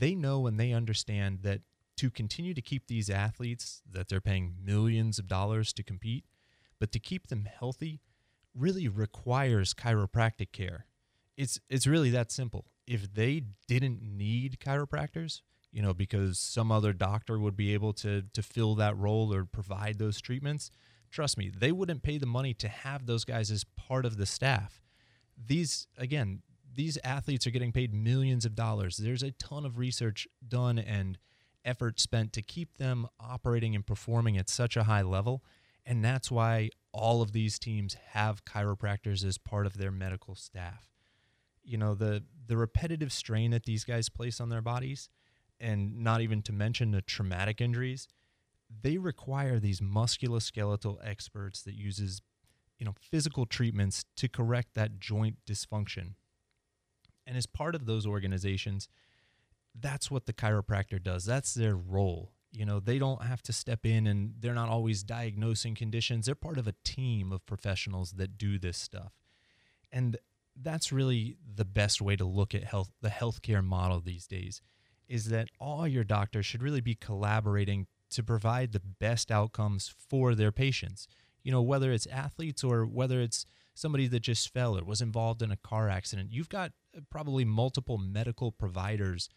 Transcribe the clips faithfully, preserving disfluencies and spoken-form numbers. they know and they understand that to continue to keep these athletes that they're paying millions of dollars to compete, but to keep them healthy really requires chiropractic care. It's it's really that simple. If they didn't need chiropractors, you know, because some other doctor would be able to to fill that role or provide those treatments, trust me, they wouldn't pay the money to have those guys as part of the staff. These, again, these athletes are getting paid millions of dollars. There's a ton of research done and effort spent to keep them operating and performing at such a high level. And that's why all of these teams have chiropractors as part of their medical staff. You know, the, the repetitive strain that these guys place on their bodies, and not even to mention the traumatic injuries, they require these musculoskeletal experts that uses, you know, physical treatments to correct that joint dysfunction. And as part of those organizations, that's what the chiropractor does. That's their role. You know, they don't have to step in, and they're not always diagnosing conditions. They're part of a team of professionals that do this stuff. And that's really the best way to look at health, the healthcare model these days, is that all your doctors should really be collaborating to provide the best outcomes for their patients. You know, whether it's athletes or whether it's somebody that just fell or was involved in a car accident, you've got probably multiple medical providers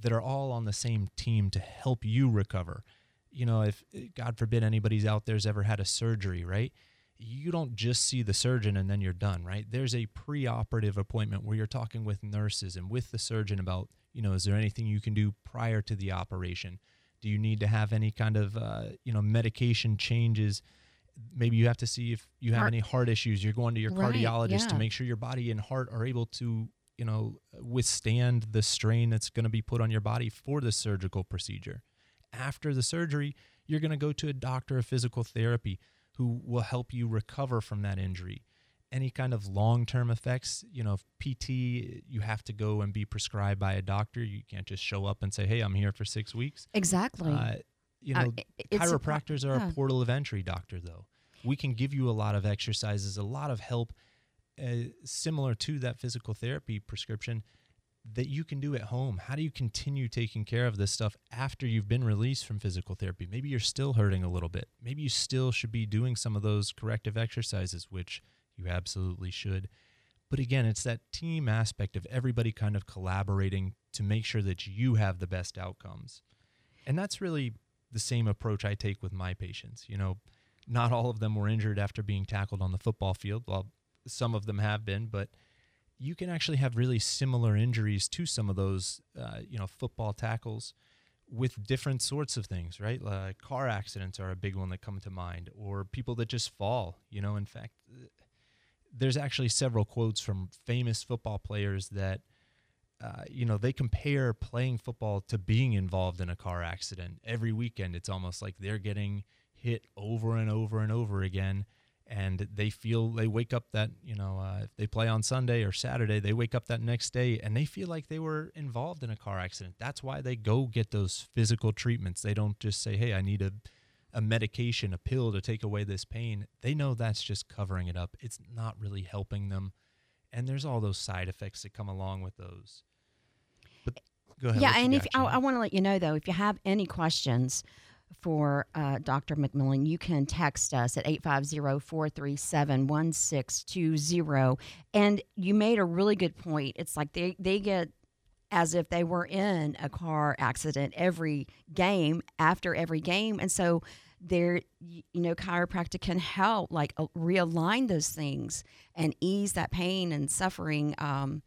that are all on the same team to help you recover. You know, if God forbid anybody's out there's ever had a surgery, right? You don't just see the surgeon and then you're done, right? There's a preoperative appointment where you're talking with nurses and with the surgeon about, you know, is there anything you can do prior to the operation? Do you need to have any kind of, uh, you know, medication changes? Maybe you have to see if you have heart. any heart issues. You're going to your right, cardiologist yeah. to make sure your body and heart are able to, you know, withstand the strain that's going to be put on your body for the surgical procedure. After the surgery, you're going to go to a doctor of physical therapy who will help you recover from that injury. Any kind of long-term effects, you know, if P T, you have to go and be prescribed by a doctor. You can't just show up and say, hey, I'm here for six weeks. Exactly. Uh, you know, uh, chiropractors a, are yeah. a portal of entry doctor, though. We can give you a lot of exercises, a lot of help, Uh, similar to that physical therapy prescription that you can do at home. How do you continue taking care of this stuff after you've been released from physical therapy? Maybe you're still hurting a little bit. Maybe you still should be doing some of those corrective exercises, which you absolutely should. But again, it's that team aspect of everybody kind of collaborating to make sure that you have the best outcomes. And that's really the same approach I take with my patients. You know, not all of them were injured after being tackled on the football field. Well, some of them have been, but you can actually have really similar injuries to some of those, uh, you know, football tackles with different sorts of things, right? Like car accidents are a big one that come to mind, or people that just fall, you know. In fact, there's actually several quotes from famous football players that, uh, you know, they compare playing football to being involved in a car accident. Every weekend, it's almost like they're getting hit over and over and over again. And they feel, they wake up that, you know, uh, if they play on Sunday or Saturday, they wake up that next day and they feel like they were involved in a car accident. That's why they go get those physical treatments. They don't just say, hey, I need a, a medication, a pill to take away this pain. They know that's just covering it up. It's not really helping them. And there's all those side effects that come along with those. But go ahead. Yeah, and if I, I want to let you know, though, if you have any questions for uh, Doctor McMillon, you can text us at eight five zero, four three seven, one six two zero. And you made a really good point. It's like they, they get as if they were in a car accident every game, after every game. And so there, you know, chiropractic can help like uh, realign those things and ease that pain and suffering. Um,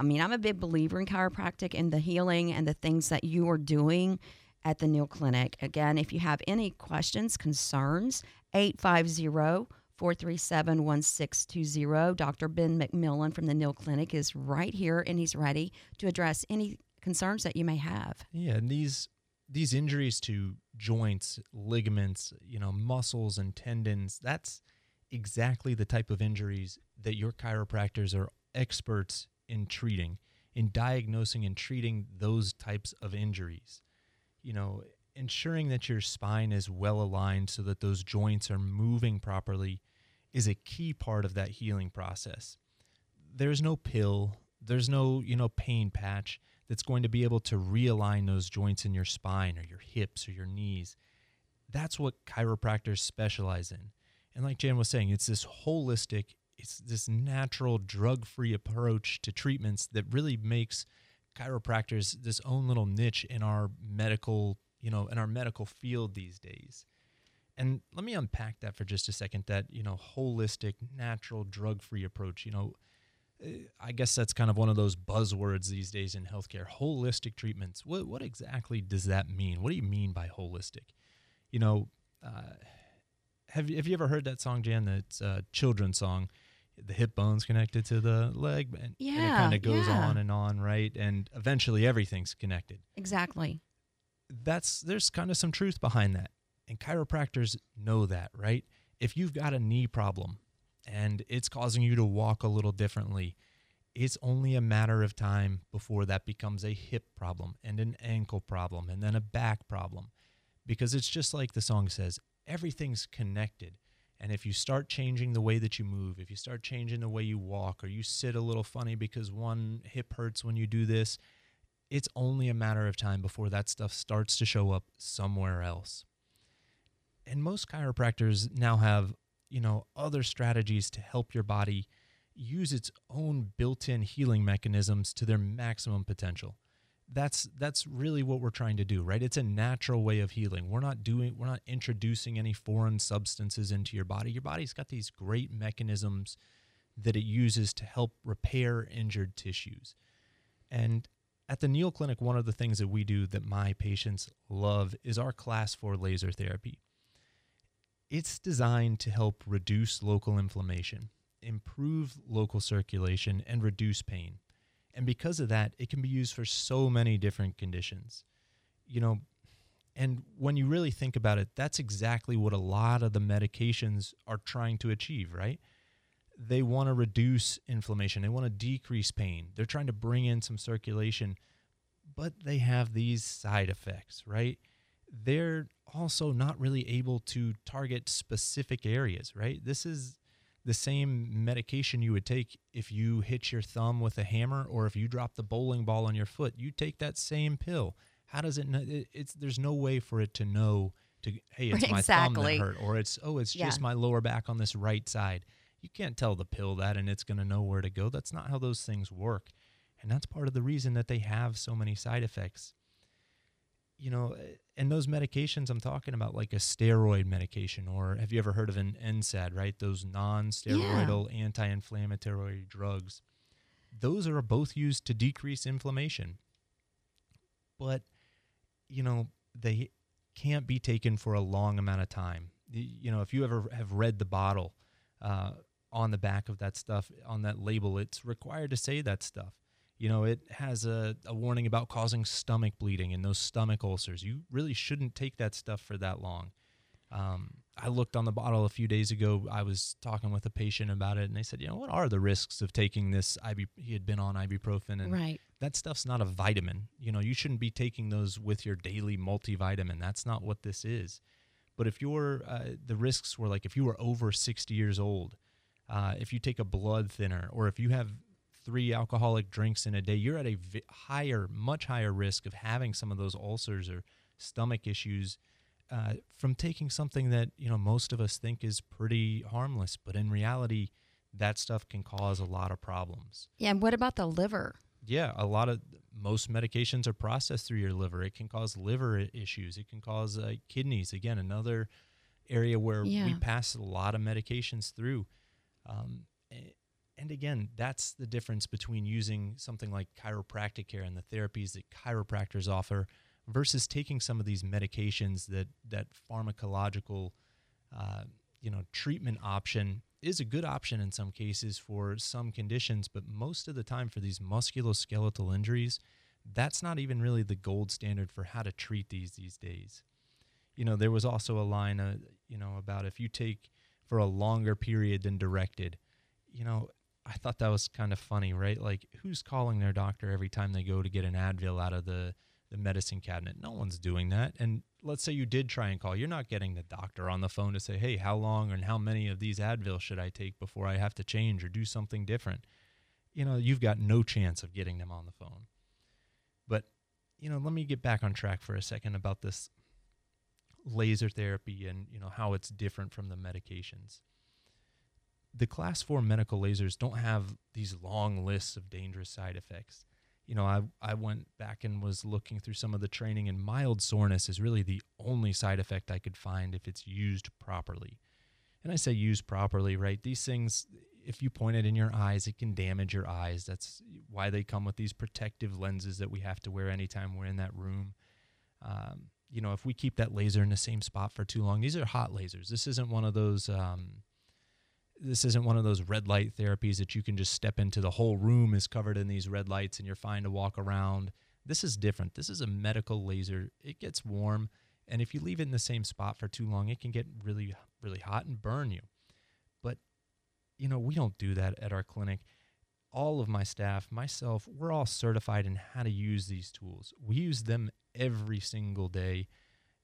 I mean, I'm a big believer in chiropractic and the healing and the things that you are doing at the Neal Clinic. Again, if you have any questions, concerns, eight five zero, four three seven, one six two zero. Doctor Ben McMillon from the Neal Clinic is right here, and he's ready to address any concerns that you may have. Yeah, and these these injuries to joints, ligaments, you know, muscles and tendons, that's exactly the type of injuries that your chiropractors are experts in treating, in diagnosing and treating those types of injuries. You know, ensuring that your spine is well aligned so that those joints are moving properly is a key part of that healing process. There's no pill, there's no, you know, pain patch that's going to be able to realign those joints in your spine or your hips or your knees. That's what chiropractors specialize in. And like Jan was saying, it's this holistic, it's this natural, drug-free approach to treatments that really makes chiropractors this own little niche in our medical, you know, in our medical field these days. And let me unpack that for just a second, that, you know, holistic, natural, drug-free approach. You know, I guess that's kind of one of those buzzwords these days in healthcare, holistic treatments. What, what exactly does that mean? What do you mean by holistic? You know, uh, have you, have you ever heard that song, Jan? That's a children's song. The hip bone's connected to the leg, and, yeah, and it kind of goes yeah. on and on, right? And eventually everything's connected. Exactly. That's there's kind of some truth behind that. And chiropractors know that, right? If you've got a knee problem and it's causing you to walk a little differently, it's only a matter of time before that becomes a hip problem and an ankle problem and then a back problem. Because it's just like the song says, everything's connected. And if you start changing the way that you move, if you start changing the way you walk, or you sit a little funny because one hip hurts when you do this, it's only a matter of time before that stuff starts to show up somewhere else. And most chiropractors now have, you know, other strategies to help your body use its own built-in healing mechanisms to their maximum potential. That's that's really what we're trying to do, right? It's a natural way of healing. We're not doing we're not introducing any foreign substances into your body. Your body's got these great mechanisms that it uses to help repair injured tissues. And at the Neal Clinic, one of the things that we do that my patients love is our class four laser therapy. It's designed to help reduce local inflammation, improve local circulation, and reduce pain. And because of that, it can be used for so many different conditions. You know, and when you really think about it, that's exactly what a lot of the medications are trying to achieve, right? They want to reduce inflammation. They want to decrease pain. They're trying to bring in some circulation, but they have these side effects, right? They're also not really able to target specific areas, right? This is the same medication you would take if you hit your thumb with a hammer or if you drop the bowling ball on your foot. You take that same pill. How does it know? It's, there's no way for it to know, to hey, it's my exactly. thumb that hurt, or it's, oh, it's yeah. just my lower back on this right side. You can't tell the pill that and it's going to know where to go. That's not how those things work. And that's part of the reason that they have so many side effects. You know, and those medications I'm talking about, like a steroid medication, or have you ever heard of an N SAID, right? Those non-steroidal yeah. anti-inflammatory drugs. Those are both used to decrease inflammation. But, you know, they can't be taken for a long amount of time. You know, if you ever have read the bottle uh, on the back of that stuff, on that label, it's required to say that stuff. You know, it has a, a warning about causing stomach bleeding and those stomach ulcers. You really shouldn't take that stuff for that long. Um, I looked on the bottle a few days ago. I was talking with a patient about it, and they said, you know, what are the risks of taking this? Ib- he had been on ibuprofen, and right. that stuff's not a vitamin. You know, you shouldn't be taking those with your daily multivitamin. That's not what this is. But if you're, uh, the risks were like if you were over sixty years old, uh, if you take a blood thinner, or if you have three alcoholic drinks in a day, you're at a v- higher, much higher risk of having some of those ulcers or stomach issues uh, from taking something that, you know, most of us think is pretty harmless. But in reality, that stuff can cause a lot of problems. Yeah. And what about the liver? Yeah. A lot of most medications are processed through your liver. It can cause liver issues. It can cause uh, kidneys. Again, another area where yeah. we pass a lot of medications through. Um, it, And again, that's the difference between using something like chiropractic care and the therapies that chiropractors offer versus taking some of these medications that that pharmacological uh, you know, treatment option is a good option in some cases for some conditions. But most of the time for these musculoskeletal injuries, that's not even really the gold standard for how to treat these these days. You know, there was also a line uh, you know, about if you take for a longer period than directed, you know, I thought that was kind of funny, right? Like, who's calling their doctor every time they go to get an Advil out of the, the medicine cabinet? No one's doing that. And let's say you did try and call. You're not getting the doctor on the phone to say, hey, how long and how many of these Advil should I take before I have to change or do something different? You know, you've got no chance of getting them on the phone. But, you know, let me get back on track for a second about this laser therapy and, you know, how it's different from the medications. The class four medical lasers don't have these long lists of dangerous side effects. You know, I, I went back and was looking through some of the training, and mild soreness is really the only side effect I could find if it's used properly. And I say used properly, right? These things, if you point it in your eyes, it can damage your eyes. That's why they come with these protective lenses that we have to wear anytime we're in that room. Um, you know, if we keep that laser in the same spot for too long, these are hot lasers. This isn't one of those... Um, This isn't one of those red light therapies that you can just step into. The whole room is covered in these red lights and you're fine to walk around. This is different. This is a medical laser. It gets warm. And if you leave it in the same spot for too long, it can get really, really hot and burn you. But, you know, we don't do that at our clinic. All of my staff, myself, we're all certified in how to use these tools. We use them every single day.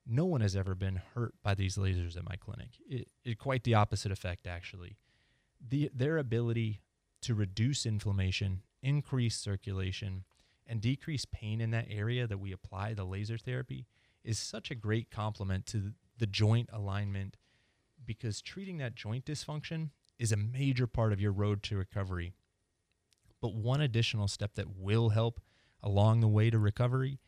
No one has ever been hurt by these lasers at my clinic. It, it quite the opposite effect, actually. The, their ability to reduce inflammation, increase circulation, and decrease pain in that area that we apply the laser therapy is such a great complement to the joint alignment, because treating that joint dysfunction is a major part of your road to recovery. But one additional step that will help along the way to recovery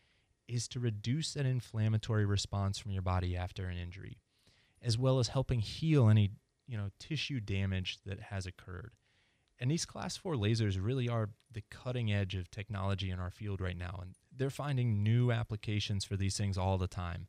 is to reduce an inflammatory response from your body after an injury, as well as helping heal any you know, tissue damage that has occurred. And these class four lasers really are the cutting edge of technology in our field right now. And they're finding new applications for these things all the time.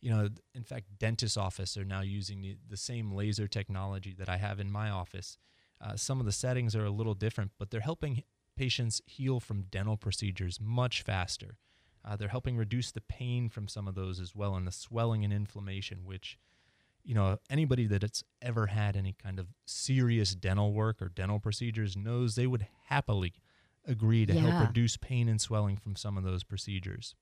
You know, in fact, dentist's office are now using the, the same laser technology that I have in my office. Uh, some of the settings are a little different, but they're helping patients heal from dental procedures much faster. Uh, they're helping reduce the pain from some of those as well, and the swelling and inflammation, which, you know, anybody that's ever had any kind of serious dental work or dental procedures knows they would happily agree to yeah. help reduce pain and swelling from some of those procedures.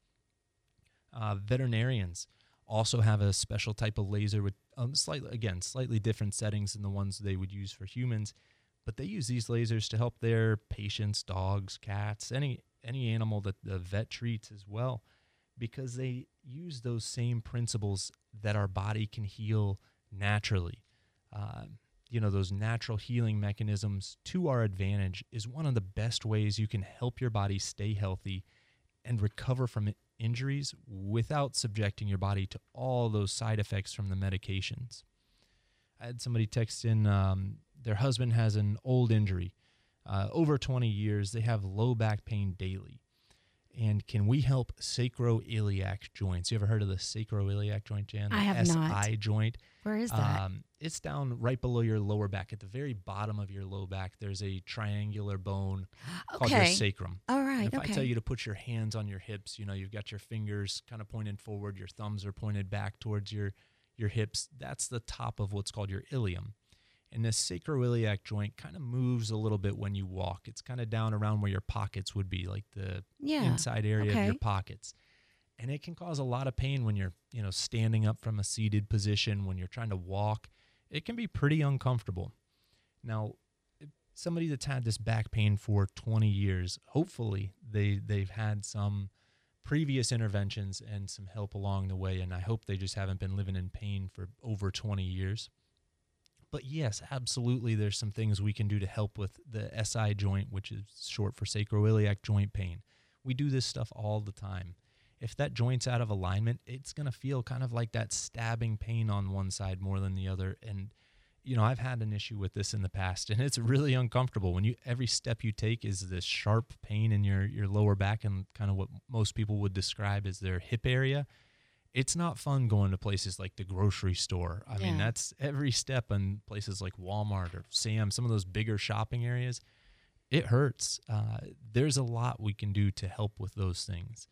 Uh, veterinarians also have a special type of laser with, um, slightly again, slightly different settings than the ones they would use for humans, but they use these lasers to help their patients, dogs, cats, any any animal that the vet treats as well, because they use those same principles that our body can heal naturally. Uh, you know, those natural healing mechanisms to our advantage is one of the best ways you can help your body stay healthy and recover from injuries without subjecting your body to all those side effects from the medications. I had somebody text in, um, their husband has an old injury. Uh, over twenty years, they have low back pain daily. And can we help sacroiliac joints? You ever heard of the sacroiliac joint, Jan? The I have S I not. S I joint. Where is that? Um, it's down right below your lower back. At the very bottom of your low back, there's a triangular bone okay. called your sacrum. All right. And if okay. I tell you to put your hands on your hips, you know, you've got your fingers kind of pointed forward, your thumbs are pointed back towards your, your hips. That's the top of what's called your ilium. And the sacroiliac joint kind of moves a little bit when you walk. It's kind of down around where your pockets would be, like the yeah, inside area okay. of your pockets. And it can cause a lot of pain when you're, you know, standing up from a seated position, when you're trying to walk. It can be pretty uncomfortable. Now, somebody that's had this back pain for twenty years, hopefully they, they've had some previous interventions and some help along the way, and I hope they just haven't been living in pain for over twenty years. But yes, absolutely, there's some things we can do to help with the S I joint, which is short for sacroiliac joint pain. We do this stuff all the time. If that joint's out of alignment, it's going to feel kind of like that stabbing pain on one side more than the other. And, you know, I've had an issue with this in the past, and it's really uncomfortable. When you every step you take is this sharp pain in your, your lower back and kind of what most people would describe as their hip area. It's not fun going to places like the grocery store. I yeah. mean, that's every step in places like Walmart or Sam's, some of those bigger shopping areas. It hurts. Uh, there's a lot we can do to help with those things.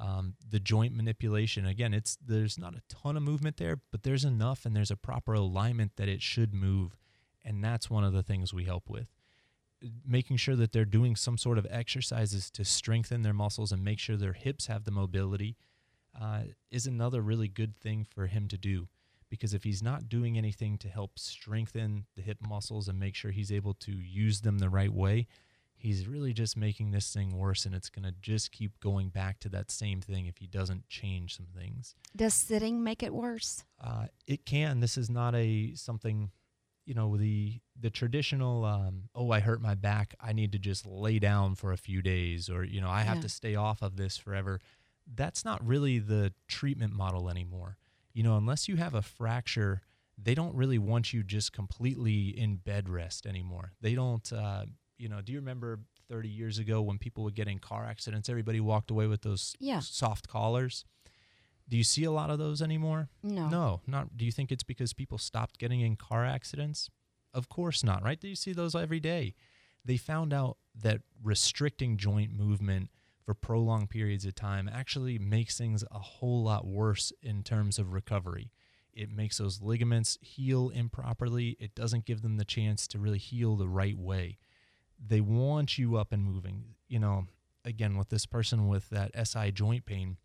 Um, the joint manipulation, again, it's there's not a ton of movement there, but there's enough and there's a proper alignment that it should move, and that's one of the things we help with. Making sure that they're doing some sort of exercises to strengthen their muscles and make sure their hips have the mobility Uh, is another really good thing for him to do, because if he's not doing anything to help strengthen the hip muscles and make sure he's able to use them the right way, he's really just making this thing worse, and it's going to just keep going back to that same thing if he doesn't change some things. Does sitting make it worse? Uh, it can. This is not a something, you know, the the traditional, um, oh, I hurt my back, I need to just lay down for a few days, or, you know, I have yeah. to stay off of this forever. That's not really the treatment model anymore. You know, unless you have a fracture, they don't really want you just completely in bed rest anymore. They don't, uh, you know, do you remember thirty years ago when people would get in car accidents, everybody walked away with those yeah. soft collars? Do you see a lot of those anymore? No. No, not. Do you think it's because people stopped getting in car accidents? Of course not, right? Do you see those every day? They found out that restricting joint movement for prolonged periods of time actually makes things a whole lot worse in terms of recovery. It makes those ligaments heal improperly. It doesn't give them the chance to really heal the right way. They want you up and moving. You know, again, with this person with that S I joint pain,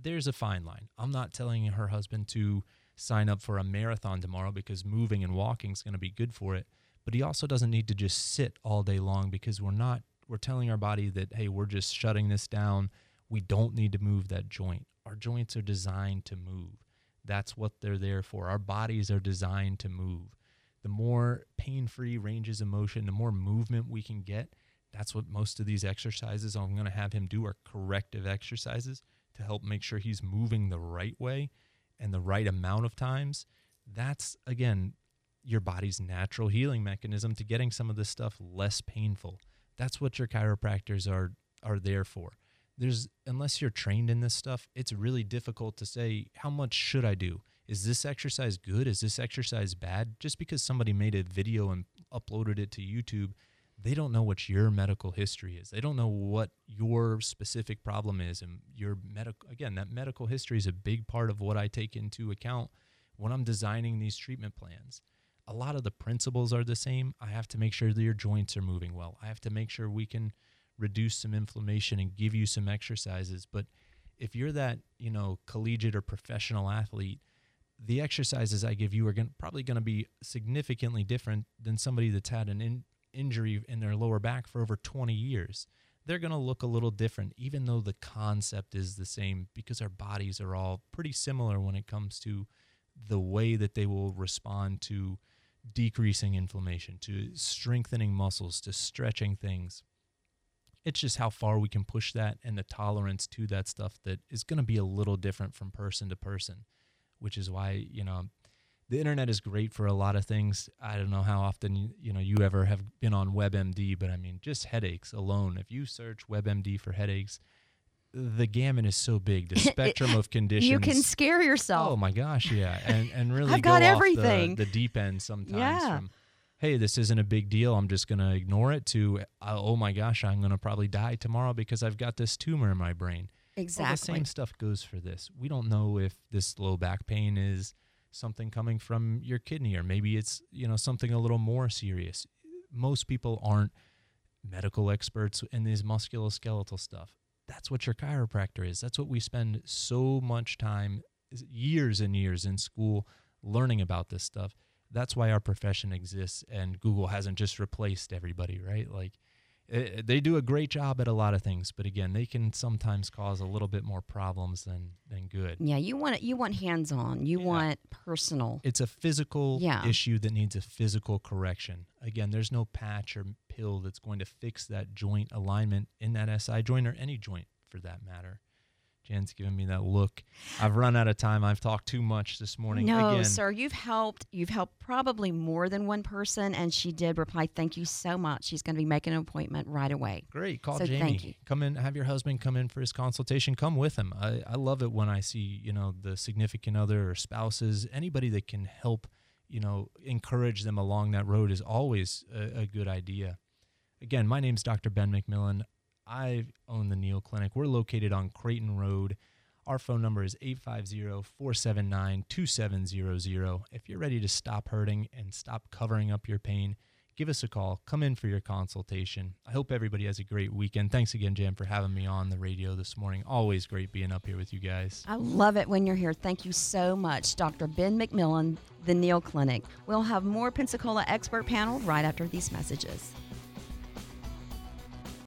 there's a fine line. I'm not telling her husband to sign up for a marathon tomorrow because moving and walking is going to be good for it. But he also doesn't need to just sit all day long, because we're not, we're telling our body that, hey, we're just shutting this down. We don't need to move that joint. Our joints are designed to move. That's what they're there for. Our bodies are designed to move. The more pain-free ranges of motion, the more movement we can get. That's what most of these exercises I'm going to have him do are corrective exercises to help make sure he's moving the right way and the right amount of times. That's, again, your body's natural healing mechanism to getting some of this stuff less painful. That's what your chiropractors are are there for. There's, unless you're trained in this stuff, it's really difficult to say, how much should I do? Is this exercise good? Is this exercise bad? Just because somebody made a video and uploaded it to YouTube, they don't know what your medical history is. They don't know what your specific problem is. And your medical, again, that medical history is a big part of what I take into account when I'm designing these treatment plans. A lot of the principles are the same. I have to make sure that your joints are moving well. I have to make sure we can reduce some inflammation and give you some exercises. But if you're that, you know, collegiate or professional athlete, the exercises I give you are gonna, probably going to be significantly different than somebody that's had an in, injury in their lower back for over twenty years. They're going to look a little different, even though the concept is the same, because our bodies are all pretty similar when it comes to the way that they will respond to decreasing inflammation, to strengthening muscles, to stretching things. It's just how far we can push that and the tolerance to that stuff that is going to be a little different from person to person, which is why, you know, the internet is great for a lot of things. I don't know how often, you, you know, you ever have been on WebMD, but I mean, just headaches alone. If you search WebMD for headaches, the gamut is so big, the spectrum of conditions. You can scare yourself. Oh my gosh, yeah. And and really I've got go everything. Off the, the deep end sometimes. Yeah. From, hey, this isn't a big deal, I'm just going to ignore it, to, oh my gosh, I'm going to probably die tomorrow because I've got this tumor in my brain. Exactly. All the same stuff goes for this. We don't know if this low back pain is something coming from your kidney, or maybe it's, you know, something a little more serious. Most people aren't medical experts in these musculoskeletal stuff. That's what your chiropractor is. That's what we spend so much time, years and years in school, learning about this stuff. That's why our profession exists, and Google hasn't just replaced everybody, right? Like, it, they do a great job at a lot of things, but again, they can sometimes cause a little bit more problems than than good. Yeah, you want you want hands-on. You yeah. want personal. It's a physical yeah. issue that needs a physical correction. Again, there's no patch or pill that's going to fix that joint alignment in that S I joint, or any joint for that matter. Jen's giving me that look. I've run out of time. I've talked too much this morning. No, Again, sir, you've helped. You've helped probably more than one person, and she did reply, thank you so much. She's going to be making an appointment right away. Great. Call so Jamie. Thank you. Come in. Have your husband come in for his consultation. Come with him. I, I love it when I see, you know, the significant other or spouses, anybody that can help, you know, encourage them along that road is always a, a good idea. Again, my name's Doctor Ben McMillon. I own the Neal Clinic. We're located on Creighton Road. Our phone number is eight five zero, four seven nine, two seven zero zero. If you're ready to stop hurting and stop covering up your pain, give us a call. Come in for your consultation. I hope everybody has a great weekend. Thanks again, Jan, for having me on the radio this morning. Always great being up here with you guys. I love it when you're here. Thank you so much, Doctor Ben McMillon, the Neal Clinic. We'll have more Pensacola Expert Panel right after these messages.